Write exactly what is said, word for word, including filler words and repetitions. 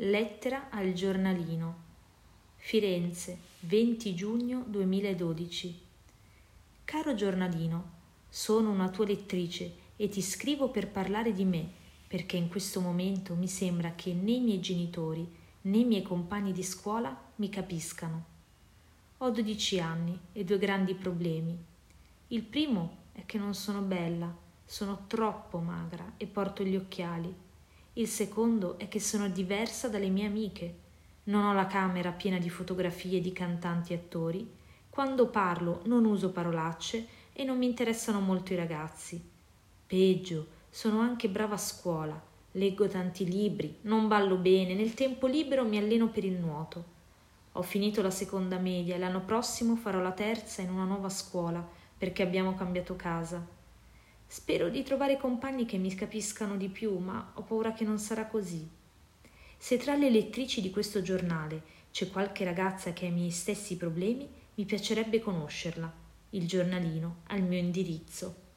Lettera al giornalino. Firenze, venti giugno duemiladodici. Caro giornalino, sono una tua lettrice e ti scrivo per parlare di me, perché in questo momento mi sembra che né i miei genitori né i miei compagni di scuola mi capiscano. Ho dodici anni e due grandi problemi. Il primo è che non sono bella, sono troppo magra e porto gli occhiali. Il secondo è che sono diversa dalle mie amiche. Non ho la camera piena di fotografie di cantanti e attori. Quando parlo non uso parolacce e non mi interessano molto i ragazzi. Peggio, sono anche brava a scuola. Leggo tanti libri, non ballo bene, nel tempo libero mi alleno per il nuoto. Ho finito la seconda media e l'anno prossimo farò la terza in una nuova scuola perché abbiamo cambiato casa. Spero di trovare compagni che mi capiscano di più, ma ho paura che non sarà così. Se tra le lettrici di questo giornale c'è qualche ragazza che ha i miei stessi problemi, mi piacerebbe conoscerla. Il giornalino al mio indirizzo.